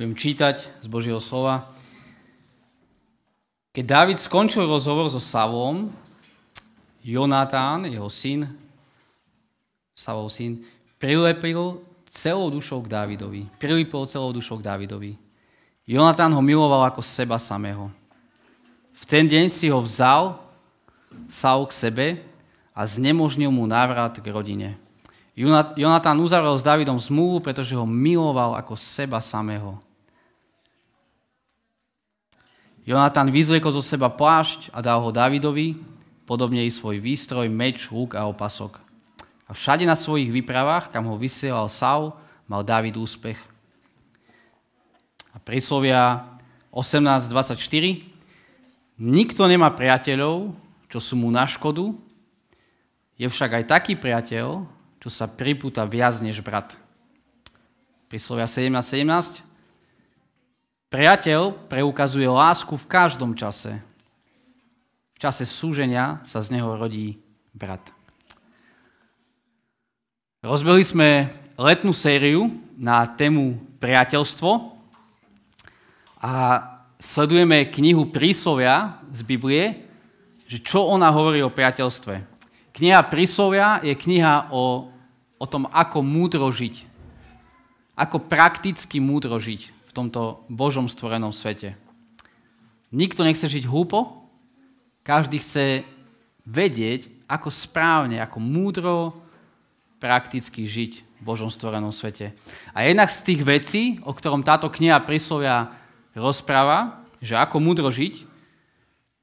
Budem čítať z Božieho slova. Keď Dávid skončil rozhovor so Saulom, Jonatán, jeho syn, Saulov syn, prilipol celou dušou k Dávidovi. Jonatán ho miloval ako seba samého. V ten deň si ho vzal Saul k sebe a znemožnil mu návrat k rodine. Jonatán uzavrel s Dávidom zmluvu, pretože ho miloval ako seba samého. Jonatán vyzliekol zo seba plášť a dal ho Dávidovi, podobne i svoj výstroj, meč, luk a opasok. A všade na svojich výpravách, kam ho vysielal Saul, mal Dávid úspech. A príslovia 18.24. Nikto nemá priateľov, čo sú mu na škodu, je však aj taký priateľ, čo sa pripúta viac než brat. Príslovia 17.17. Priateľ preukazuje lásku v každom čase. V čase súženia sa z neho rodí brat. Rozbehli sme letnú sériu na tému priateľstvo a sledujeme knihu Príslovia z Biblie, že čo ona hovorí o priateľstve. Kniha Príslovia je kniha o tom, ako múdro žiť. Ako prakticky múdro žiť v tomto Božom stvorenom svete. Nikto nechce žiť hlúpo, každý chce vedieť, ako správne, ako múdro prakticky žiť v Božom stvorenom svete. A jedna z tých vecí, o ktorom táto kniha Príslovia rozpráva, že ako múdro žiť,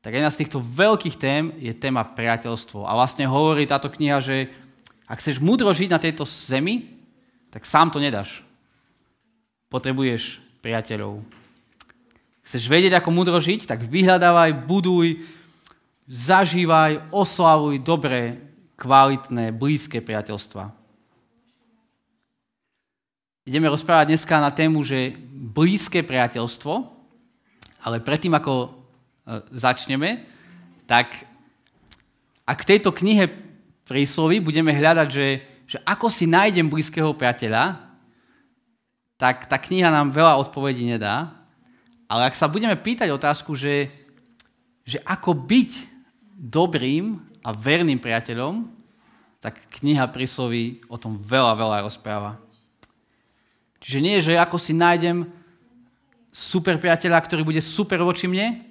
tak jedna z týchto veľkých tém je téma priateľstvo. A vlastne hovorí táto kniha, že ak chceš múdro žiť na tejto zemi, tak sám to nedáš. Potrebuješ priateľov. Chceš vedieť, ako múdro žiť, tak vyhľadávaj, buduj, zažívaj, oslavuj dobré, kvalitné, blízke priateľstva. Ideme rozprávať dneska na tému, že blízke priateľstvo, ale predtým, ako začneme, tak a k tejto knihe Prísloví budeme hľadať, že ako si nájdem blízkeho priateľa, tak tá kniha nám veľa odpovedí nedá. Ale ak sa budeme pýtať otázku, že ako byť dobrým a verným priateľom, tak kniha Prísloví o tom veľa rozpráva. Čiže nie, že ako si nájdem super priateľa, ktorý bude super voči mne,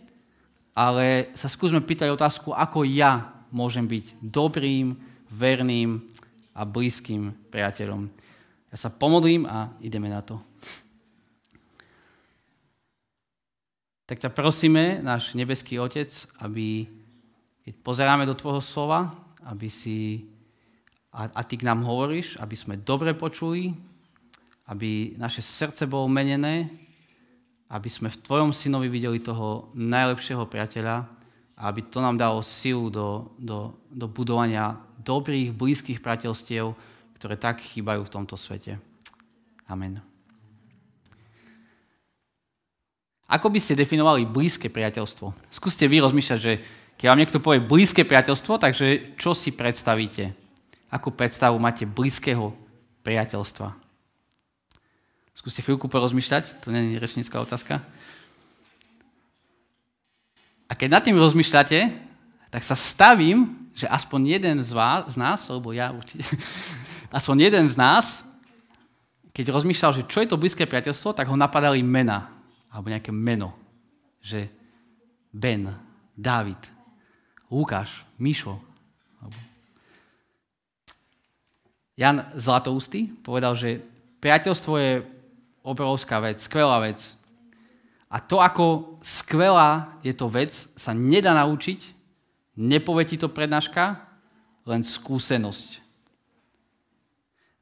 ale sa skúsme pýtať otázku, ako ja môžem byť dobrým, verným a blízkym priateľom. Ja sa pomodlím a ideme na to. Tak ťa prosíme, náš nebeský Otec, aby, keď pozeráme do tvojho slova, aby si, a ty k nám hovoríš, aby sme dobre počuli, aby naše srdce bolo menené, aby sme v tvojom synovi videli toho najlepšieho priateľa a aby to nám dalo silu do budovania dobrých, blízkych priateľstiev, ktoré tak chýbajú v tomto svete. Amen. Ako by ste definovali blízke priateľstvo? Skúste vy rozmýšľať, že keď vám niekto povie blízke priateľstvo, takže čo si predstavíte? Akú predstavu máte blízkeho priateľstva? Skúste chvíľku porozmýšľať, to nie je rečnícka otázka. A keď nad tým rozmýšľate, tak sa stavím, že aspoň jeden z nás, alebo ja určite... Aspoň jeden z nás, keď rozmýšľal, že čo je to blízke priateľstvo, tak ho napadali mena, alebo nejaké meno. Že Ben, Dávid, Lukáš, Mišo. Ján Zlatoústy povedal, že priateľstvo je obrovská vec, skvelá vec. A to, ako skvelá je to vec, sa nedá naučiť, nepovie ti to prednáška, len skúsenosť.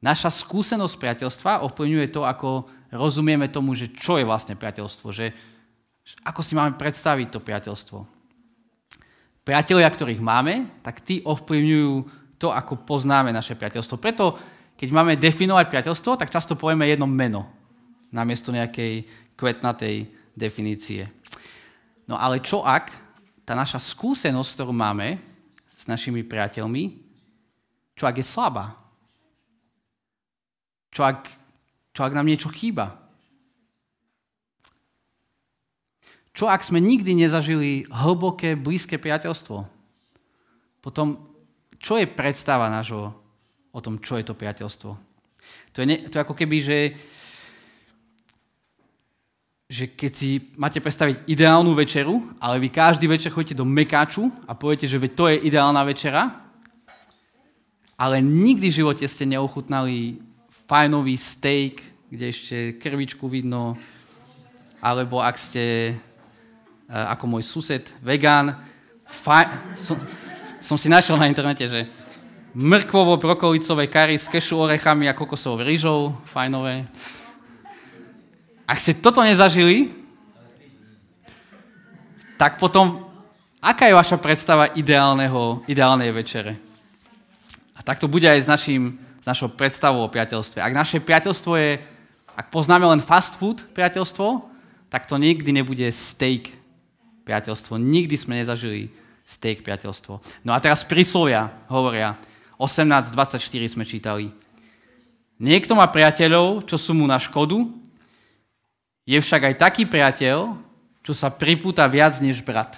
Naša skúsenosť priateľstva ovplyvňuje to, ako rozumieme tomu, že čo je vlastne priateľstvo, že ako si máme predstaviť to priateľstvo. Priatelia, ktorých máme, tak tí ovplyvňujú to, ako poznáme naše priateľstvo. Preto, keď máme definovať priateľstvo, tak často povieme jedno meno, namiesto nejakej kvetnatej definície. No ale čo ak tá naša skúsenosť, ktorú máme s našimi priateľmi, čo ak je slabá? Čo ak nám niečo chýba? Čo ak sme nikdy nezažili hlboké, blízke priateľstvo? Potom, čo je predstava nášho o tom, čo je to priateľstvo? To je ako keby, že keď si máte predstaviť ideálnu večeru, ale vy každý večer chodíte do mekáču a poviete, že to je ideálna večera, ale nikdy v živote ste neochutnali fajnový steak, kde ešte krvičku vidno, alebo ak ste, ako môj sused, vegán, som si našiel na internete, že mrkvovo-brokolicové kari s kešu orechami a kokosovou rýžou, fajnové. Ak ste toto nezažili, tak potom, aká je vaša predstava ideálnej večere? A tak to bude aj s našou predstavou o priateľstve. Ak naše priateľstvo ak poznáme len fast food priateľstvo, tak to nikdy nebude steak priateľstvo. Nikdy sme nezažili steak priateľstvo. No a teraz príslovia hovoria, 18:24 sme čítali. Niekto má priateľov, čo sú mu na škodu, je však aj taký priateľ, čo sa pripúta viac než brat.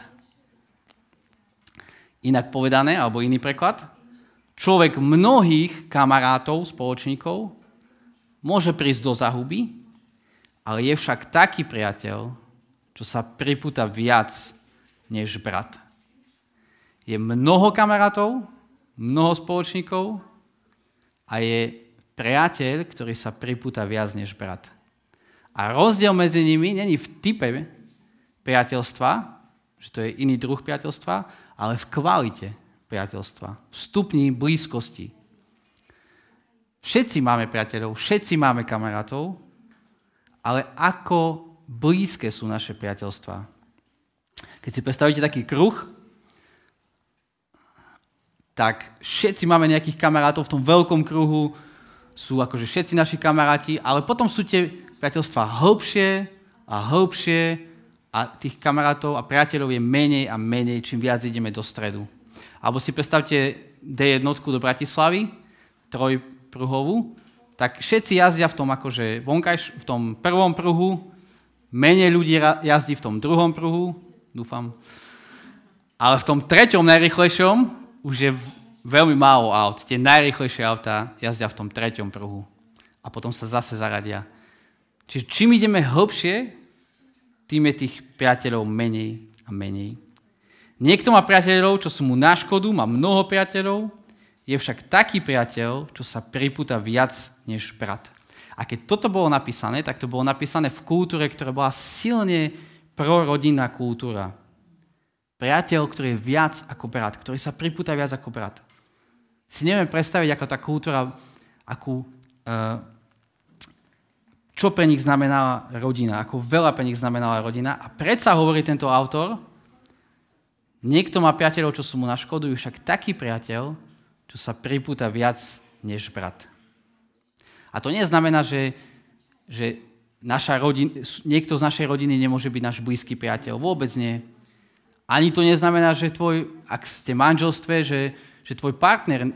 Inak povedané, alebo iný preklad, človek mnohých kamarátov, spoločníkov, môže prísť do zahuby, ale je však taký priateľ, čo sa pripúta viac než brat. Je mnoho kamarátov, mnoho spoločníkov a je priateľ, ktorý sa pripúta viac než brat. A rozdiel medzi nimi není v type priateľstva, že to je iný druh priateľstva, ale v kvalite priateľstva, v stupni blízkosti. Všetci máme priateľov, všetci máme kamarátov, ale ako blízke sú naše priateľstva. Keď si predstavíte taký kruh, tak všetci máme nejakých kamarátov v tom veľkom kruhu, sú akože všetci naši kamaráti, ale potom sú tie priateľstva hlbšie a tých kamarátov a priateľov je menej a menej, čím viac ideme do stredu. Alebo si predstavte D1 do Bratislavy, trojpruhovú, tak všetci jazdia v tom, akože v tom prvom pruhu, menej ľudí jazdí v tom druhom pruhu, dúfam, ale v tom treťom najrýchlejšom už je veľmi málo aut. Tie najrýchlejšie autá jazdia v tom treťom pruhu a potom sa zase zaradia. Čiže čím ideme hlbšie, tým je tých priateľov menej a menej. Niekto má priateľov, čo sú mu na škodu, má mnoho priateľov, je však taký priateľ, čo sa pripúta viac než brat. A keď toto bolo napísané, tak to bolo napísané v kultúre, ktorá bola silne prorodinná kultúra. Priateľ, ktorý je viac ako brat, ktorý sa pripúta viac ako brat. Si neviem predstaviť, ako tá kultúra, čo pre nich znamenala rodina, ako veľa pre nich znamenala rodina. A predsa hovorí tento autor, niekto má priateľov, čo sú mu na škodu, je však taký priateľ, čo sa pripúta viac než brat. A to neznamená, že niekto z našej rodiny nemôže byť náš blízky priateľ. Vôbec nie. Ani to neznamená, že ak ste v manželstve, že tvoj partner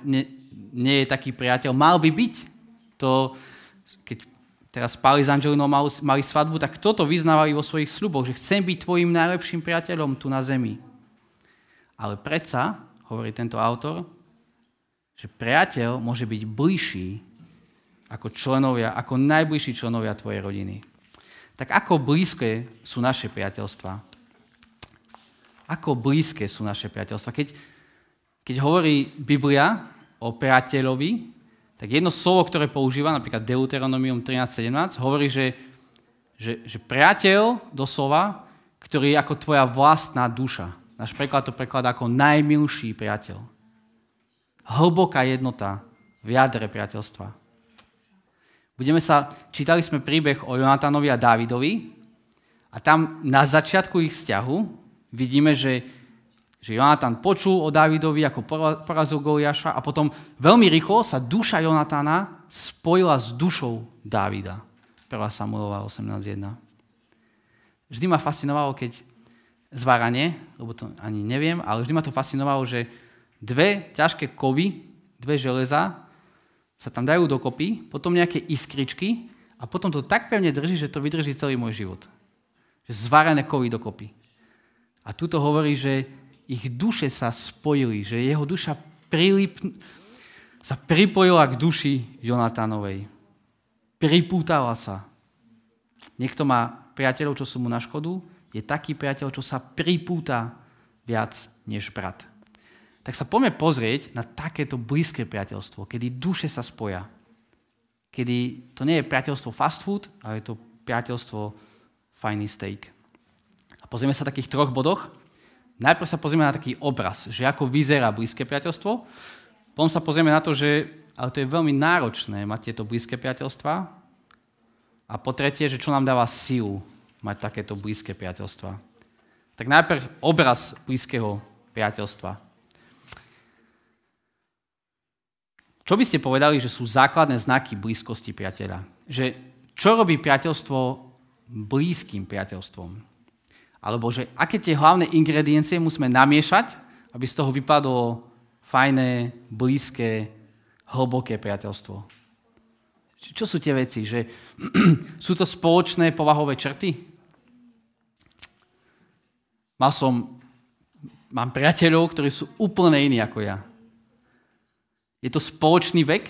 nie je taký priateľ. Mal by byť. Teraz Paľo s Angelinou mali svadbu, tak toto vyznávali vo svojich sľuboch, že chcem byť tvojim najlepším priateľom tu na zemi. Ale predsa, hovorí tento autor, že priateľ môže byť bližší ako najbližší členovia tvojej rodiny. Tak ako blízke sú naše priateľstva? Ako blízke sú naše priateľstva? Keď hovorí Biblia o priateľovi, tak jedno slovo, ktoré používa, napríklad Deuteronomium 13.17, hovorí, že priateľ doslova, ktorý je ako tvoja vlastná duša. Náš preklad to prekladá ako najmilší priateľ. Hlboká jednota v jadre priateľstva. Čítali sme príbeh o Jonatánovi a Dávidovi a tam na začiatku ich vzťahu vidíme, že Jonatán počul o Dávidovi, ako porazil Goliáša a potom veľmi rýchlo sa duša Jonatána spojila s dušou Dávida. 1. Samuelova 18.1. Vždy ma fascinovalo, keď zváranie, lebo to ani neviem, ale vždy ma to fascinovalo, že dve ťažké kovy, dve železa sa tam dajú dokopy, potom nejaké iskričky a potom to tak pevne drží, že to vydrží celý môj život. zvarené kovy dokopy. A tuto hovorí, že ich duše sa spojili, že jeho duša sa pripojila k duši Jonatánovej. Pripútala sa. Niekto má priateľov, čo sú mu na škodu, je taký priateľ, čo sa pripúta viac než brat. Tak sa poďme pozrieť na takéto blízke priateľstvo, kedy duše sa spoja. Kedy to nie je priateľstvo fast food, ale je to priateľstvo fajný steak. A pozrieme sa v takých troch bodoch. Najprv sa pozrieme na taký obraz, že ako vyzerá blízke priateľstvo. Potom sa pozrieme na to, že ale to je veľmi náročné mať tieto blízke priateľstva. A po tretie, že čo nám dáva silu mať takéto blízke priateľstva. Tak najprv obraz blízkeho priateľstva. Čo by ste povedali, že sú základné znaky blízkosti priateľa? Že čo robí priateľstvo blízkym priateľstvom? Alebo že aké tie hlavné ingrediencie musíme namiešať, aby z toho vypadlo fajné, blízke, hlboké priateľstvo? Čo sú tie veci? Že sú to spoločné povahové črty? Mám priateľov, ktorí sú úplne iní ako ja. Je to spoločný vek?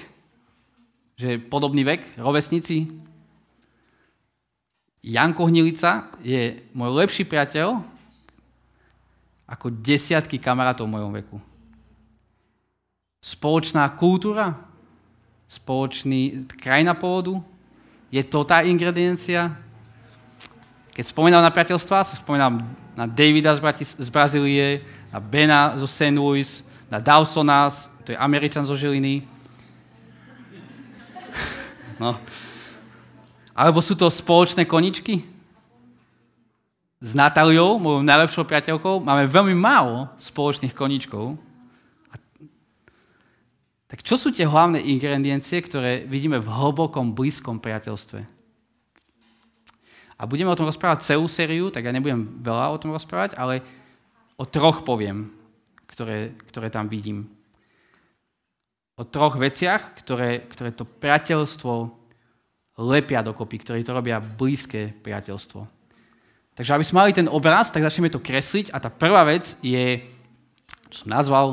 Že podobný vek? Rovesníci? Janko Hnilica je môj lepší priateľ ako desiatky kamarátov v mojom veku. Spoločná kultúra? Spoločný krajina pôvodu? Je to tá ingrediencia? Keď spomínam na priateľstva, sa spomínam na Davida z Brazílie, na Bena zo St. Louis, na Dawsona, to je Američan zo Žiliny. No. Alebo sú to spoločné koničky? S Natáliou, mojou najlepšou priateľkou, máme veľmi málo spoločných koničkov. Tak čo sú tie hlavné ingrediencie, ktoré vidíme v hlbokom, blízkom priateľstve? A budeme o tom rozprávať celú sériu, tak ja nebudem veľa o tom rozprávať, ale o troch poviem. Ktoré tam vidím. O troch veciach, ktoré to priateľstvo lepia dokopy, ktoré to robia blízke priateľstvo. Takže aby sme mali ten obraz, tak začneme to kresliť a tá prvá vec je, čo som nazval,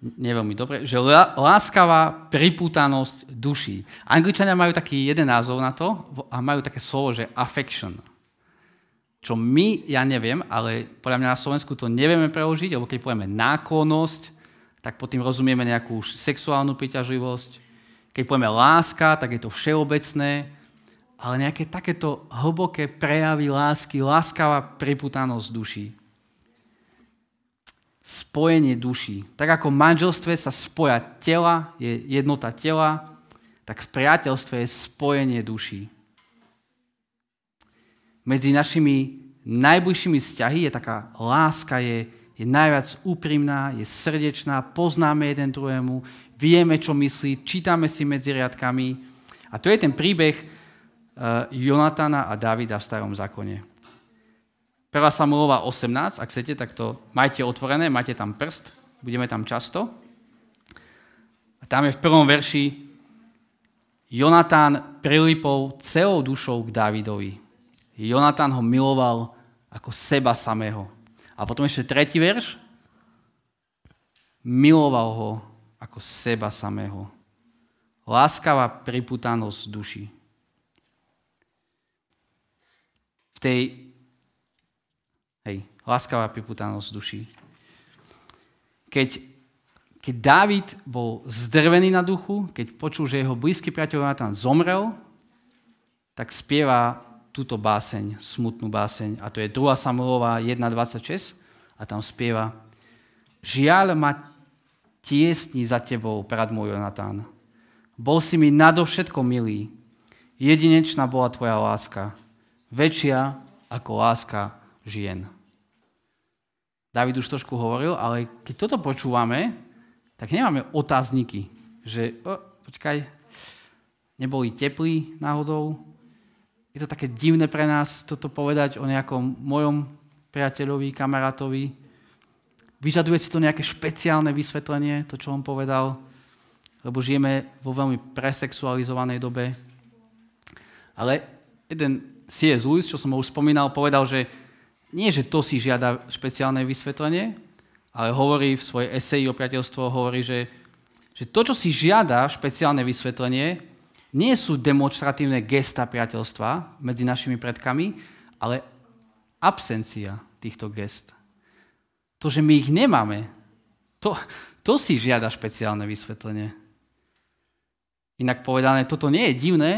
neveľmi dobre, že láskavá pripútanosť duší. Angličania majú taký jeden názov na to a majú také slovo, že affection. Čo my, ja neviem, ale podľa mňa na Slovensku to nevieme preložiť, lebo keď povieme náklonnosť, tak pod tým rozumieme nejakú sexuálnu príťažlivosť. Keď povieme láska, tak je to všeobecné, ale nejaké takéto hlboké prejavy lásky, láskavá pripútanosť duší. Spojenie duší. Tak ako v manželstve sa spoja tela, je jednota tela, tak v priateľstve je spojenie duší. Medzi našimi najbližšími vzťahy je taká láska, je najviac úprimná, je srdečná, poznáme jeden druhému, vieme, čo myslí, čítame si medzi riadkami. A to je ten príbeh Jonatána a Dávida v Starom zákone. 1. Samuelova 18, ak chcete, tak to majte otvorené, majte tam prst, budeme tam často. A tam je v prvom verši: Jonatán prilipol celou dušou k Dávidovi. Jonatán ho miloval ako seba samého. A potom ešte tretí verš. Miloval ho ako seba samého. Láskavá pripútanosť duši. Láskavá pripútanosť duši. Keď Dávid bol zdrvený na duchu, keď počul, že jeho blízky priateľ Jonatán zomrel, tak spieva túto báseň, smutnú báseň, a to je 2. Samuelova 1.26 a tam spieva: Žiaľ ma tiesni za tebou, brat môj Jonatán. Bol si mi nadovšetko milý. Jedinečná bola tvoja láska. Väčšia ako láska žien. Dávid už trošku hovoril, ale keď toto počúvame, tak nemáme otázniky, že počkaj, neboli teplí náhodou? Je to také divné pre nás toto povedať o nejakom mojom priateľovi, kamarátovi. Vyžaduje si to nejaké špeciálne vysvetlenie, to, čo on povedal, lebo žijeme vo veľmi presexualizovanej dobe. Ale jeden C.S. Lewis, čo som ho už spomínal, povedal, že nie, že to si žiada špeciálne vysvetlenie, ale hovorí v svojej eseji o priateľstvo, hovorí, že to, čo si žiada špeciálne vysvetlenie, nie sú demonstratívne gesta priateľstva medzi našimi predkami, ale absencia týchto gest. To, že my ich nemáme, to si žiada špeciálne vysvetlenie. Inak povedané, toto nie je divné,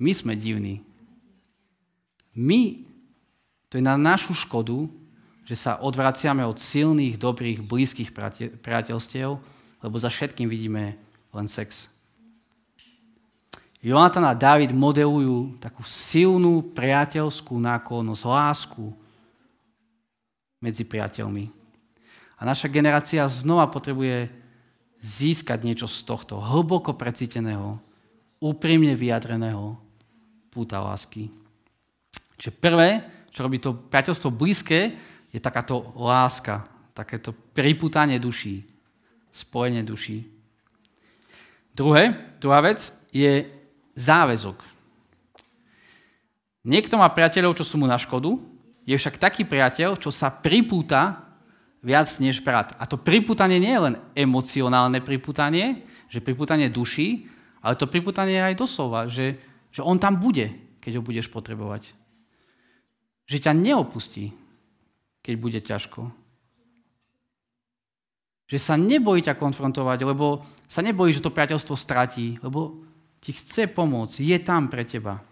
my sme divní. My, to je na našu škodu, že sa odvraciame od silných, dobrých, blízkych priateľstiev, lebo za všetkým vidíme len sex. Jonatán a Dávid modelujú takú silnú priateľskú náklonnosť, lásku medzi priateľmi. A naša generácia znova potrebuje získať niečo z tohto hlboko precíteného, úprimne vyjadreného púta lásky. Čiže prvé, čo robí to priateľstvo blízke, je takáto láska, takéto pripútanie duší, spojenie duší. Druhá vec je záväzok. Niekto má priateľov, čo sú mu na škodu, je však taký priateľ, čo sa pripúta viac než brat. A to pripútanie nie je len emocionálne pripútanie, že pripútanie duší, ale to pripútanie je aj doslova, že on tam bude, keď ho budeš potrebovať. Že ťa neopustí, keď bude ťažko. Že sa nebojí ťa konfrontovať, lebo sa nebojí, že to priateľstvo stratí, lebo ti chce pomôcť, je tam pre teba.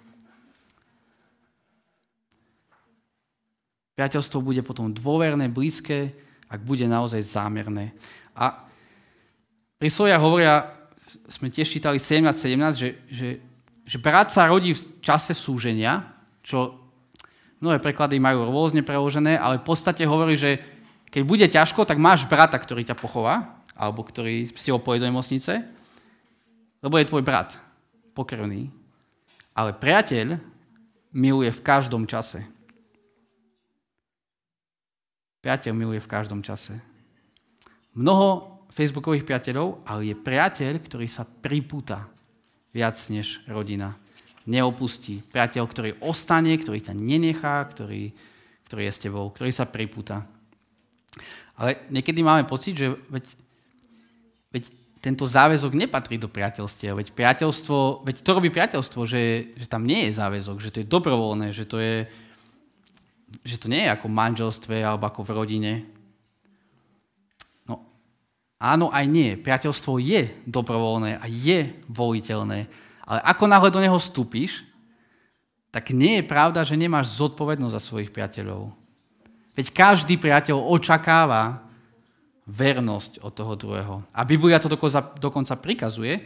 Priateľstvo bude potom dôverné, blízke, ak bude naozaj zámerné. A príslovia hovoria, sme tiež čítali 17, že brat sa rodí v čase súženia, čo mnohé preklady majú rôzne preložené, ale v podstate hovorí, že keď bude ťažko, tak máš brata, ktorý ťa pochová, alebo ktorý si ho poje do nemocnice, lebo je tvoj brat, pokrvný. Ale priateľ miluje v každom čase. Priateľ miluje v každom čase. Mnoho facebookových priateľov, ale je priateľ, ktorý sa pripúta viac než rodina. Neopustí. Priateľ, ktorý ostane, ktorý ťa nenechá, ktorý je s tebou, ktorý sa pripúta. Ale niekedy máme pocit, že veď tento záväzok nepatrí do priateľstia. Veď to robí priateľstvo, že tam nie je záväzok, že to je dobrovoľné, že to nie je ako v manželstve alebo ako v rodine. No áno aj nie. Priateľstvo je dobrovoľné a je voliteľné. Ale ako náhle do neho vstúpiš, tak nie je pravda, že nemáš zodpovednosť za svojich priateľov. Veď každý priateľ očakáva vernosť od toho druhého. A Biblia to dokonca prikazuje.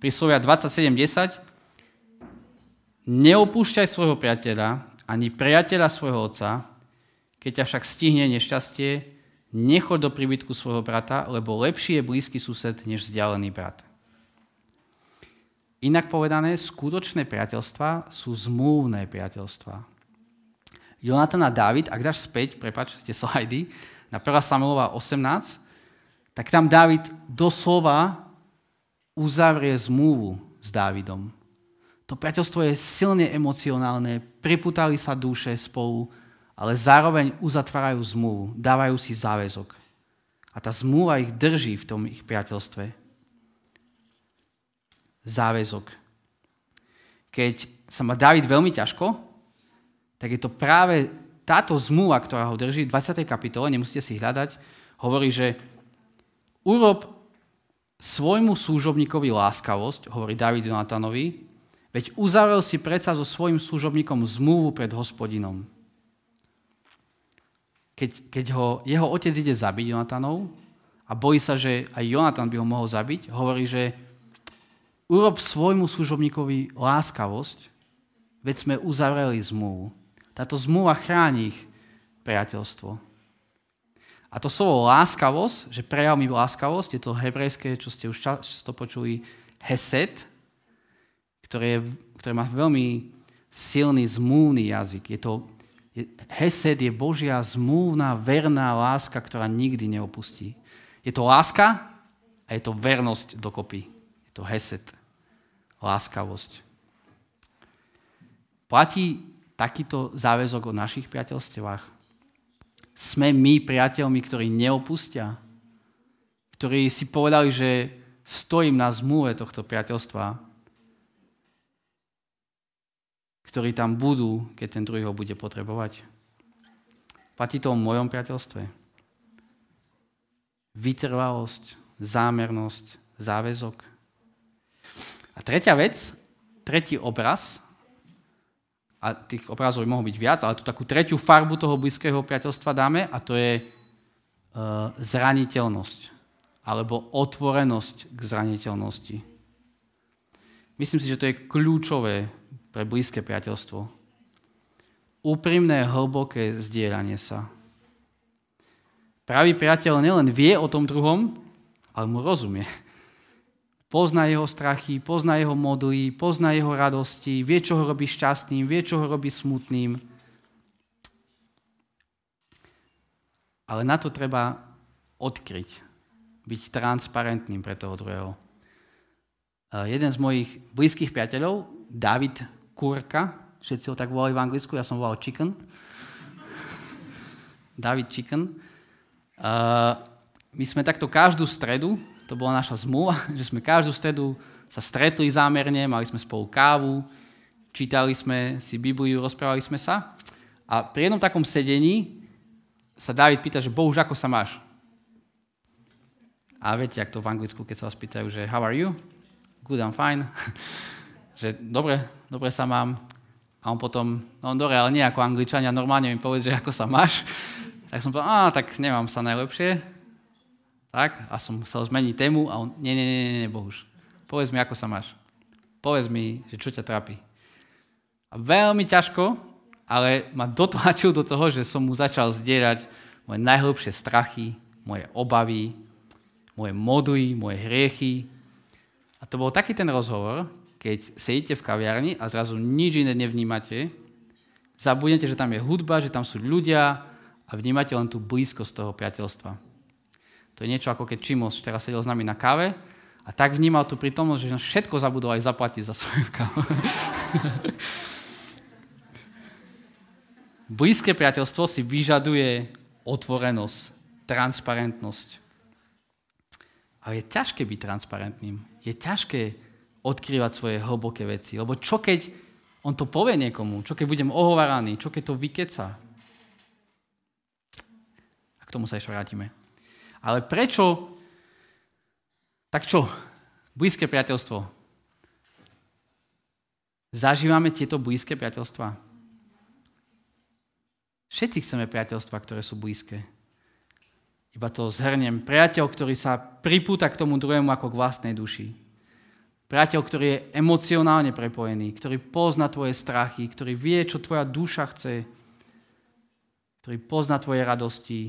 Príslovia 27:10. Neopúšťaj svojho priateľa, ani priateľa svojho otca, keď ťa však stihne nešťastie, nechoď do príbytku svojho brata, lebo lepší je blízky sused, než vzdialený brat. Inak povedané, skutočné priateľstvá sú zmluvné priateľstvá. Jonatán a Dávid, ak dáš späť, prepáč, tie slajdy, na 1. Samuelova 18, tak tam Dávid doslova uzavrie zmluvu s Dávidom. To priateľstvo je silne emocionálne, pripútali sa duše spolu, ale zároveň uzatvárajú zmluvu, dávajú si záväzok. A tá zmluva ich drží v tom ich priateľstve. Záväzok. Keď sa má Dávid veľmi ťažko, tak je to práve táto zmluva, ktorá ho drží, v 20. kapitole, nemusíte si hľadať, hovorí, že urob svojmu služobníkovi láskavosť, hovorí Dávid Jonatánovi, veď uzavrel si predsa so svojím služobníkom zmluvu pred Hospodinom. Keď ho jeho otec ide zabiť Jonatánov a bojí sa, že aj Jonatán by ho mohol zabiť, hovorí, že urob svojmu služobníkovi láskavosť, veď sme uzavreli zmluvu. Táto zmluva chráni ich priateľstvo. A to slovo láskavosť, že prejav mi láskavosť, je to hebrejské, čo ste už často počuli, hesed, ktoré má veľmi silný zmluvný jazyk. Hesed je Božia zmluvná, verná láska, ktorá nikdy neopustí. Je to láska a je to vernosť dokopy. Je to hesed, láskavosť. Platí takýto záväzok o našich priateľstvách. Sme my priateľmi, ktorí neopustia, ktorí si povedali, že stojím na zmluve tohto priateľstva, ktorí tam budú, keď ten druhý ho bude potrebovať. Platí to o mojom priateľstve. Vytrvalosť, zámernosť, záväzok. A tretia vec, tretí obraz, a tých obrazov by mohlo byť viac, ale tú takú tretiu farbu toho blízkeho priateľstva dáme, a to je zraniteľnosť alebo otvorenosť k zraniteľnosti. Myslím si, že to je kľúčové pre blízke priateľstvo. Úprimné, hlboké zdieľanie sa. Pravý priateľ nielen vie o tom druhom, ale mu rozumie. Pozná jeho strachy, pozná jeho modly, pozná jeho radosti, vie, čo ho robí šťastným, vie, čo ho robí smutným. Ale na to treba odkryť, byť transparentným pre toho druhého. Jeden z mojich blízkych priateľov, David Kurka, všetci ho tak volali v anglicku, ja som volal Chicken. David Chicken. My sme takto každú stredu, to bola naša zmluva, že sme každú stredu sa stretli zámerne, mali sme spolu kávu, čítali sme si Bibliu, rozprávali sme sa. A pri jednom takom sedení sa David pýta, že Bohuš, ako sa máš? A viete, jak to v anglicku, keď sa vás pýtajú, že how are you? Good, I'm fine. Že dobre sa mám. A on potom, no dobre, ale nie ako Angličania, normálne mi povedz, že ako sa máš. Tak som povedal, tak nemám sa najlepšie. Tak, a som musel zmeniť tému a on, nie, Bohuš. Povedz mi, ako sa máš. Povedz mi, že čo ťa trápi. A veľmi ťažko, ale ma dotlačil do toho, že som mu začal zdieľať moje najhlbšie strachy, moje obavy, moje modly, moje hriechy. A to bol taký ten rozhovor, keď sedíte v kaviarni a zrazu nič iné nevnímate, zabudnete, že tam je hudba, že tam sú ľudia a vnímate len tú blízkosť toho priateľstva. To je niečo ako keď Čimos včera sedel s nami na káve a tak vnímal tú prítomnosť, že všetko zabudol aj zaplatiť za svoju kávu. Blízke priateľstvo si vyžaduje otvorenosť, transparentnosť. Ale je ťažké byť transparentným. Je ťažké odkrývať svoje hlboké veci. Lebo čo keď on to povie niekomu? Čo keď budem ohováraný? Čo keď to vykeca? A k tomu sa ešte vrátime. Ale prečo? Tak čo? Blízke priateľstvo. Zažívame tieto blízke priateľstva. Všetci chceme priateľstva, ktoré sú blízke. Iba to zhrniem. Priateľ, ktorý sa pripúta k tomu druhému ako k vlastnej duši. Priateľ, ktorý je emocionálne prepojený, ktorý pozná tvoje strachy, ktorý vie, čo tvoja duša chce, ktorý pozná tvoje radosti,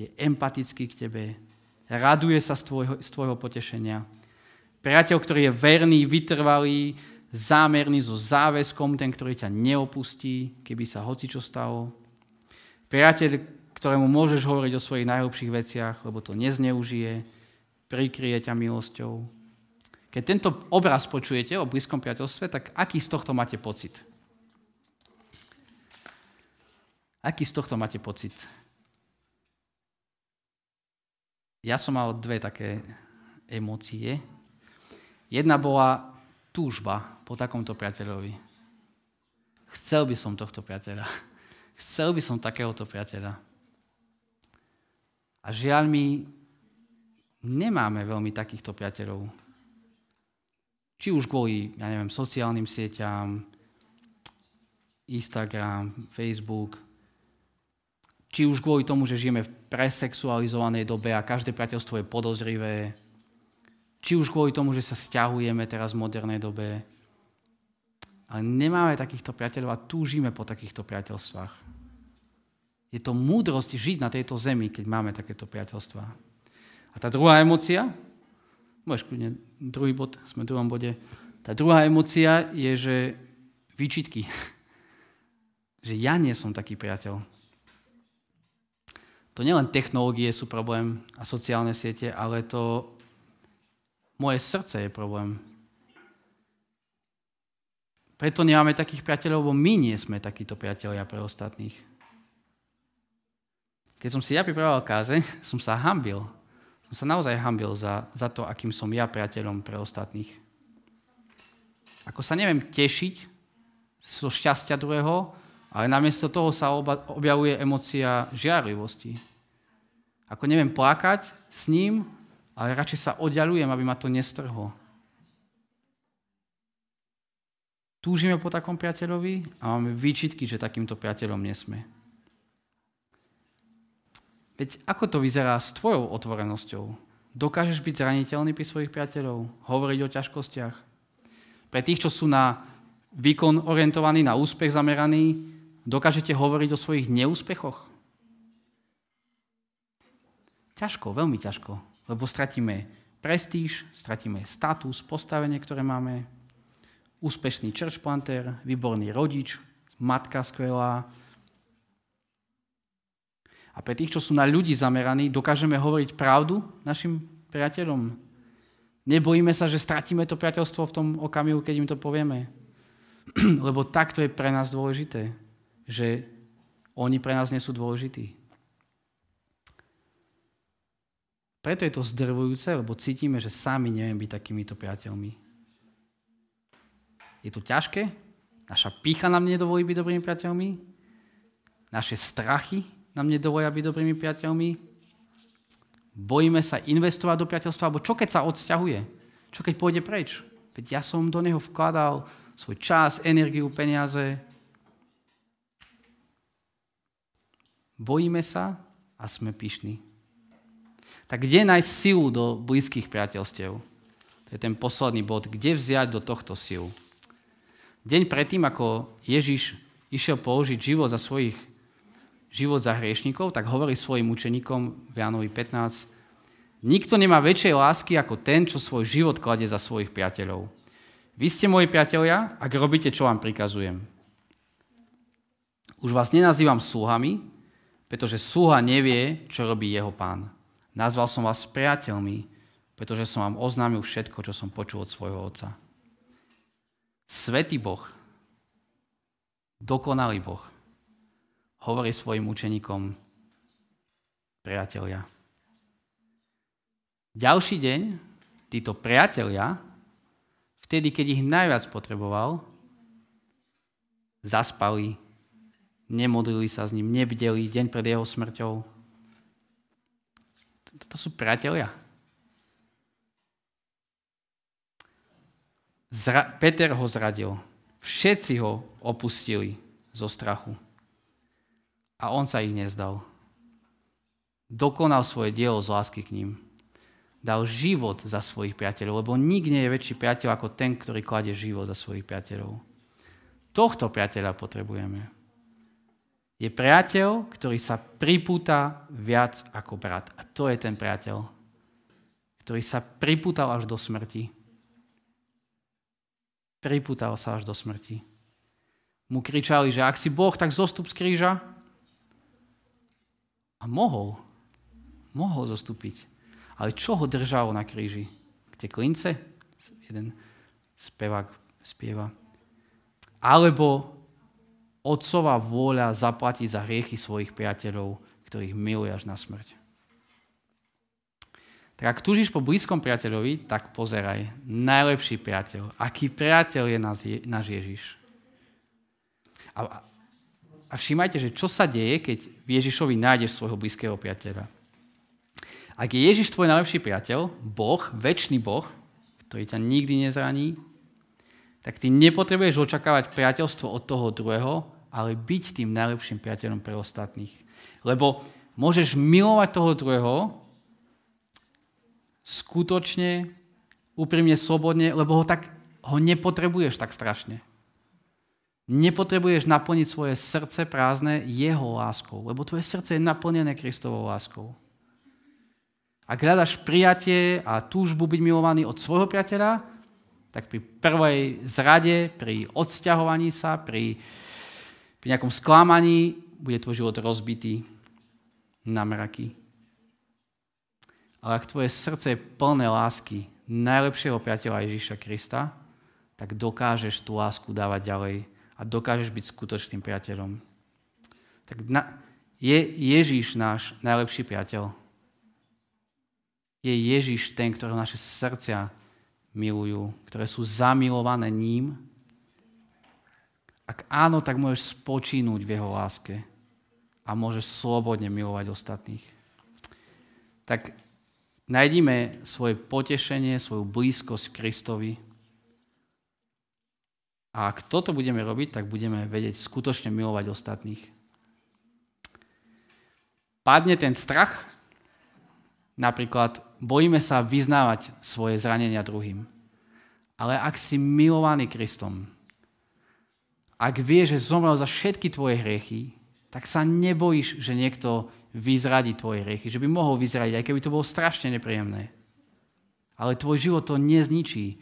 je empatický k tebe, raduje sa z tvojho potešenia. Priateľ, ktorý je verný, vytrvalý, zámerný so záväzkom, ten, ktorý ťa neopustí, keby sa hocičo stalo. Priateľ, ktorému môžeš hovoriť o svojich najhlbších veciach, lebo to nezneužije, prikryje ťa milosťou. Keď tento obraz počujete o blízkom priateľstve, tak aký z tohto máte pocit? Aký z tohto máte pocit? Ja som mal dve také emócie. Jedna bola túžba po takomto priateľovi. Chcel by som tohto priateľa. Chcel by som takéhoto priateľa. A žiaľ, my nemáme veľmi takýchto priateľov. Či už kvôli, sociálnym sieťam, Instagram, Facebook, či už kvôli tomu, že žijeme v presexualizovanej dobe a každé priateľstvo je podozrivé, či už kvôli tomu, že sa sťahujeme teraz v modernej dobe. Ale nemáme takýchto priateľov a túžime po takýchto priateľstvách. Je to múdrosť žiť na tejto zemi, keď máme takéto priateľstvá. A tá druhá emócia, môžeš kľudne druhý bod, sme v druhom bode, tá druhá emócia je, že výčitky. Že ja nie som taký priateľ. To nielen technológie sú problém a sociálne siete, ale to moje srdce je problém. Preto nemáme takých priateľov, bo my nie sme takíto priateľia pre ostatných. Keď som si ja pripravoval kázeň, som sa hanbil. Som sa naozaj hanbil za to, akým som ja priateľom pre ostatných. Ako sa neviem tešiť zo šťastia druhého, ale namiesto toho sa objavuje emócia žiarlivosti. Ako neviem plakať s ním, ale radšej sa oddialujem, aby ma to nestrhlo. Túžime po takom priateľovi a máme výčitky, že takýmto priateľom nesme. Veď ako to vyzerá s tvojou otvorenosťou? Dokážeš byť zraniteľný pri svojich priateľov? Hovoriť o ťažkostiach? Pre tých, čo sú na výkon orientovaní, na úspech zameraní, dokážete hovoriť o svojich neúspechoch? Ťažko, veľmi ťažko, lebo stratíme prestíž, stratíme status, postavenie, ktoré máme, úspešný church planter, výborný rodič, matka skvelá. A pre tých, čo sú na ľudí zameraní, dokážeme hovoriť pravdu našim priateľom. Nebojíme sa, že stratíme to priateľstvo v tom okamihu, keď im to povieme. Lebo takto je pre nás dôležité, že oni pre nás nie sú dôležití. Preto je to zdrvujúce, lebo cítime, že sami neviem byť takýmito priateľmi. Je to ťažké, naša pýcha nám nedovolí byť dobrými priateľmi, naše strachy nám nedovolia byť dobrými priateľmi, bojíme sa investovať do priateľstva, alebo čo keď sa odsťahuje? Čo keď pôjde preč? Veď ja som do neho vkladal svoj čas, energiu, peniaze. Bojíme sa a sme pyšní. Tak kde nájsť silu do blízkych priateľstiev? To je ten posledný bod. Kde vziať do tohto silu? Deň predtým, ako Ježiš išiel položiť život za hriešnikov, tak hovorí svojim učeníkom v Jánovi 15. Nikto nemá väčšej lásky ako ten, čo svoj život kladie za svojich priateľov. Vy ste moji priatelia, ak robíte, čo vám prikazujem. Už vás nenazývam sluhami, pretože sluha nevie, čo robí jeho pán. Nazval som vás priateľmi, pretože som vám oznámil všetko, čo som počul od svojho otca. Svätý Boh, dokonalý Boh, hovorí svojim učeníkom, priatelia. Ďalší deň títo priatelia, vtedy, keď ich najviac potreboval, zaspali, nemodlili sa s ním, nebdeli deň pred jeho smrťou. Toto sú priatelia. Peter ho zradil. Všetci ho opustili zo strachu. A on sa ich nezdal. Dokonal svoje dielo z lásky k ním. Dal život za svojich priateľov, lebo nikto nie je väčší priateľ ako ten, ktorý kladie život za svojich priateľov. Tohto priateľa potrebujeme. Je priateľ, ktorý sa pripúta viac ako brat. A to je ten priateľ, ktorý sa pripútal až do smrti. Pripútal sa až do smrti. Mu kričali, že ak si Boh, tak zostup z kríža. A mohol zostúpiť. Ale čo ho držalo na kríži? Kde klince? Jeden spevák spieva. Alebo Otcova vôľa zaplatiť za hriechy svojich priateľov, ktorých miluje až na smrť. Tak ak túžiš po blízkom priateľovi, tak pozeraj. Najlepší priateľ. Aký priateľ je náš Ježiš? A všímajte, že čo sa deje, keď v Ježišovi nájdeš svojho blízkeho priateľa. Ak je Ježiš tvoj najlepší priateľ, Boh, večný Boh, ktorý ťa nikdy nezraní, tak ty nepotrebuješ očakávať priateľstvo od toho druhého, ale byť tým najlepším priateľom pre ostatných. Lebo môžeš milovať toho druhého skutočne, úprimne, slobodne, lebo ho nepotrebuješ tak strašne. Nepotrebuješ naplniť svoje srdce prázdne jeho láskou, lebo tvoje srdce je naplnené Kristovou láskou. Ak hľadaš prijatie a túžbu byť milovaný od svojho priateľa, tak pri prvej zrade, pri odsťahovaní sa, pri nejakom sklamaní bude tvoj život rozbitý na mraky. Ale ak tvoje srdce je plné lásky najlepšieho priateľa Ježiša Krista, tak dokážeš tú lásku dávať ďalej a dokážeš byť skutočným priateľom. Tak je Ježiš náš najlepší priateľ. Je Ježiš ten, ktorého naše srdcia milujú, ktoré sú zamilované ním. Ak áno, tak môžeš spočínuť v jeho láske a môžeš slobodne milovať ostatných. Tak nájdime svoje potešenie, svoju blízkosť Kristovi. A ak toto budeme robiť, tak budeme vedieť skutočne milovať ostatných. Padne ten strach, napríklad bojíme sa vyznávať svoje zranenia druhým. Ale ak si milovaný Kristom, ak vieš, že zomrel za všetky tvoje hriechy, tak sa nebojíš, že niekto vyzradí tvoje hriechy, že by mohol vyzradiť, aj keby to bolo strašne nepríjemné. Ale tvoj život to nezničí,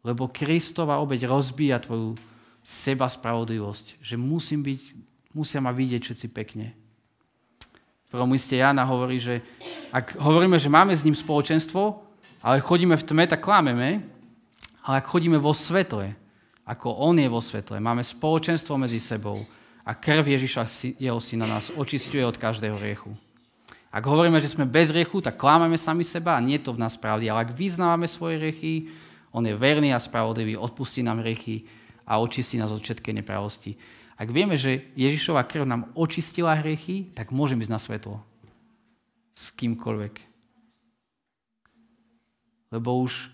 lebo Kristova obeť rozbíja tvoju seba spravodlivosť, že musia ma vidieť všetci pekne. V prvom liste Jána hovorí, že ak hovoríme, že máme s ním spoločenstvo, ale chodíme v tme, tak klameme, ale ak chodíme vo svetle, ako on je vo svetle, máme spoločenstvo medzi sebou a krv Ježiša, jeho syna, nás očisťuje od každého hriechu. Ak hovoríme, že sme bez hriechu, tak klameme sami seba a nie to v nás pravdy, ale ak vyznávame svoje hriechy, on je verný a spravodlivý, odpustí nám hriechy a očistí nás od všetkej nepravosti. Ak vieme, že Ježišova krv nám očistila hriechy, tak môžeme ísť na svetlo. S kýmkoľvek. Lebo už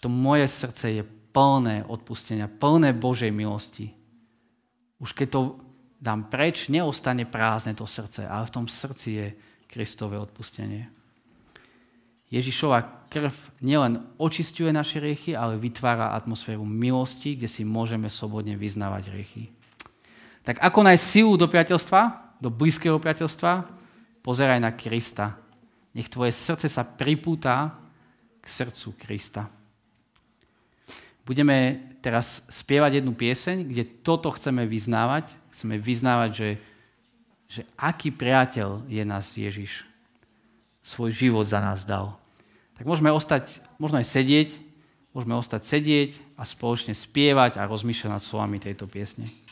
to moje srdce je plné odpustenia, plné Božej milosti. Už keď to dám preč, neostane prázdne to srdce, ale v tom srdci je Kristové odpustenie. Ježišova krv nielen očisťuje naše hriechy, ale vytvára atmosféru milosti, kde si môžeme slobodne vyznávať hriechy. Tak ako nájsť silu do priateľstva, do blízkeho priateľstva? Pozeraj na Krista. Nech tvoje srdce sa pripúta k srdcu Krista. Budeme teraz spievať jednu pieseň, kde toto chceme vyznávať. Chceme vyznávať, že aký priateľ je nás Ježiš. Svoj život za nás dal. Tak môžeme ostať, možno aj sedieť, môžeme ostať sedieť a spoločne spievať a rozmýšľať nad slovami tejto piesne.